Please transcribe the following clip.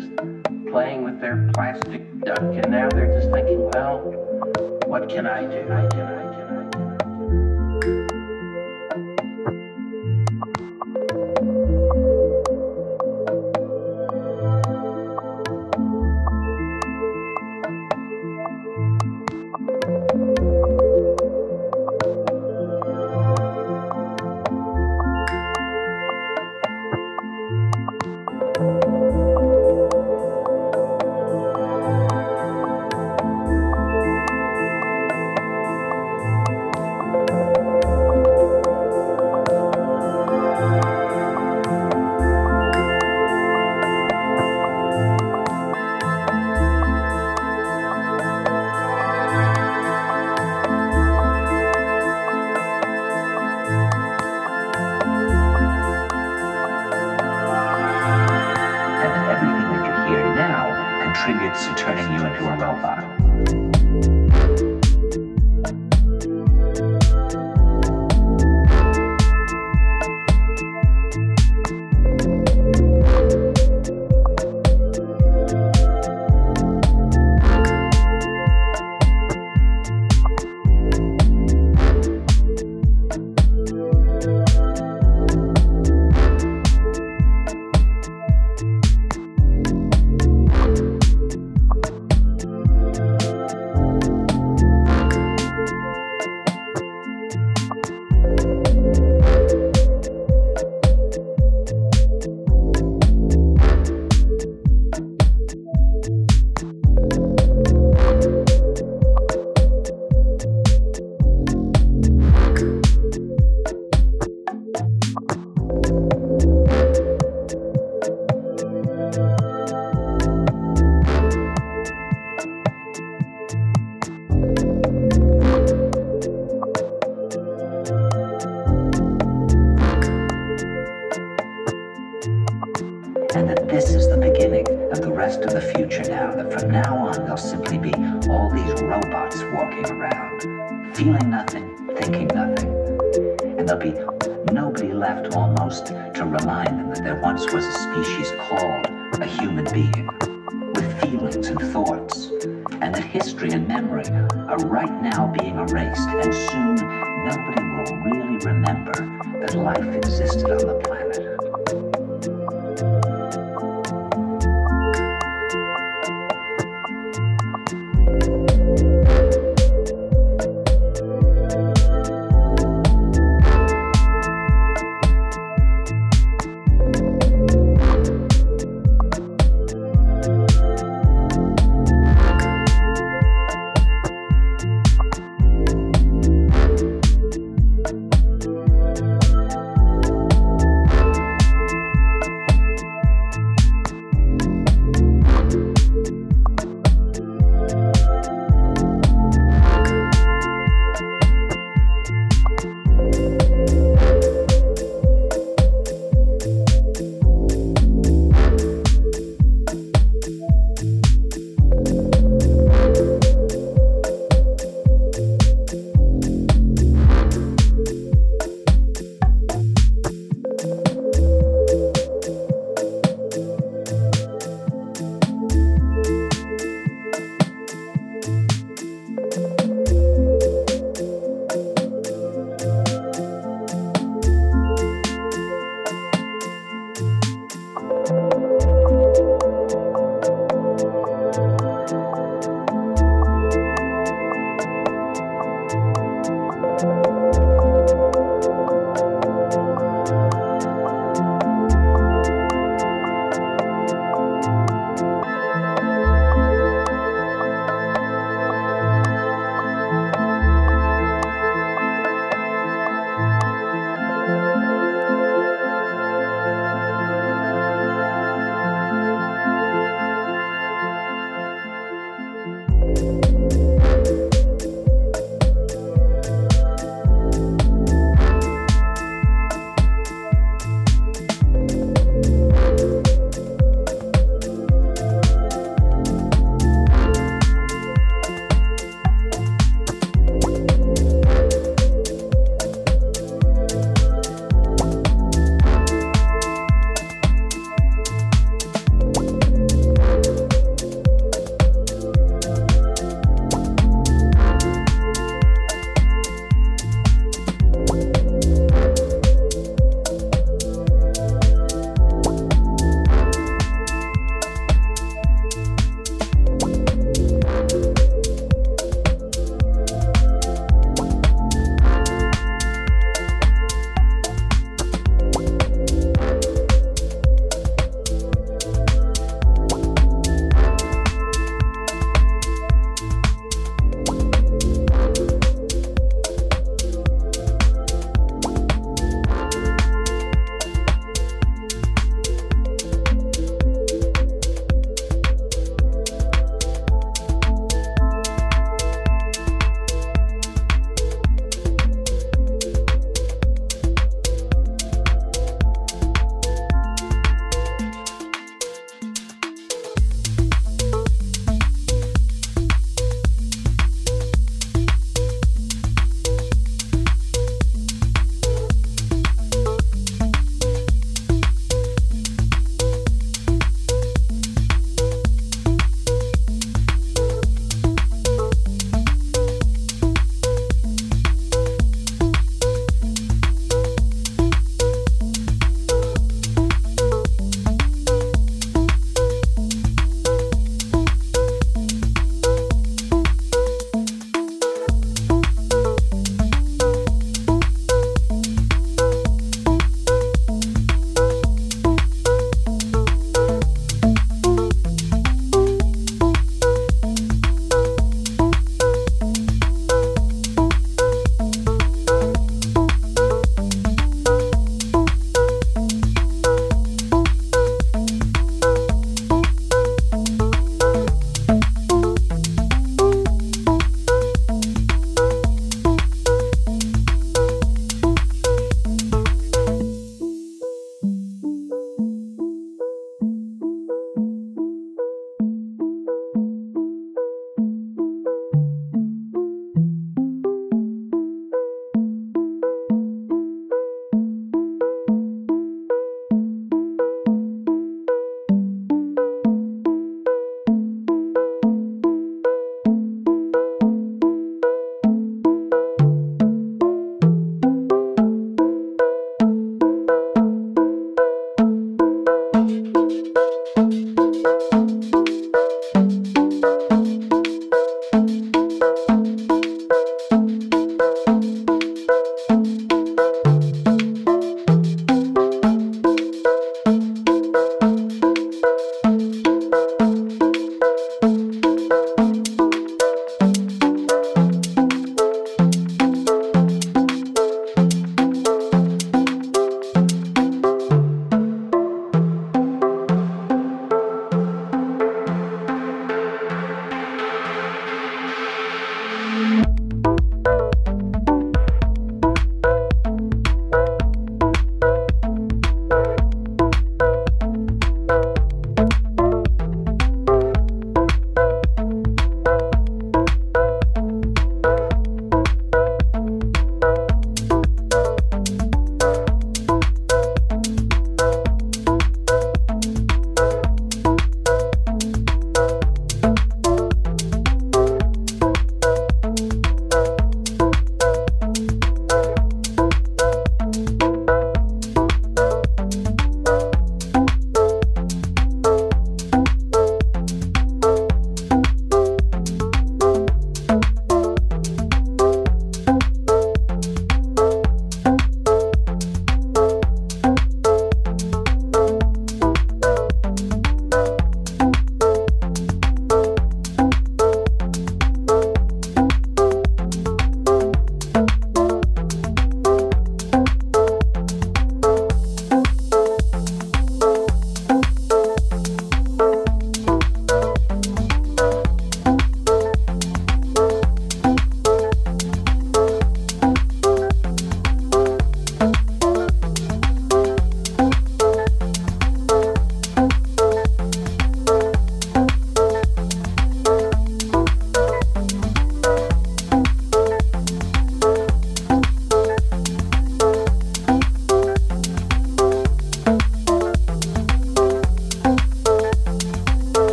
just playing with their plastic duck, and now they're just thinking, well, what can I do? Contributes to turning you into a robot. And that this is the beginning of the rest of the future now, that from now on there'll simply be all these robots walking around, feeling nothing, thinking nothing. And there'll be nobody left almost to remind them that there once was a species called a human being, with feelings and thoughts, and that history and memory are right now being erased, and soon nobody will really remember that life existed on the planet.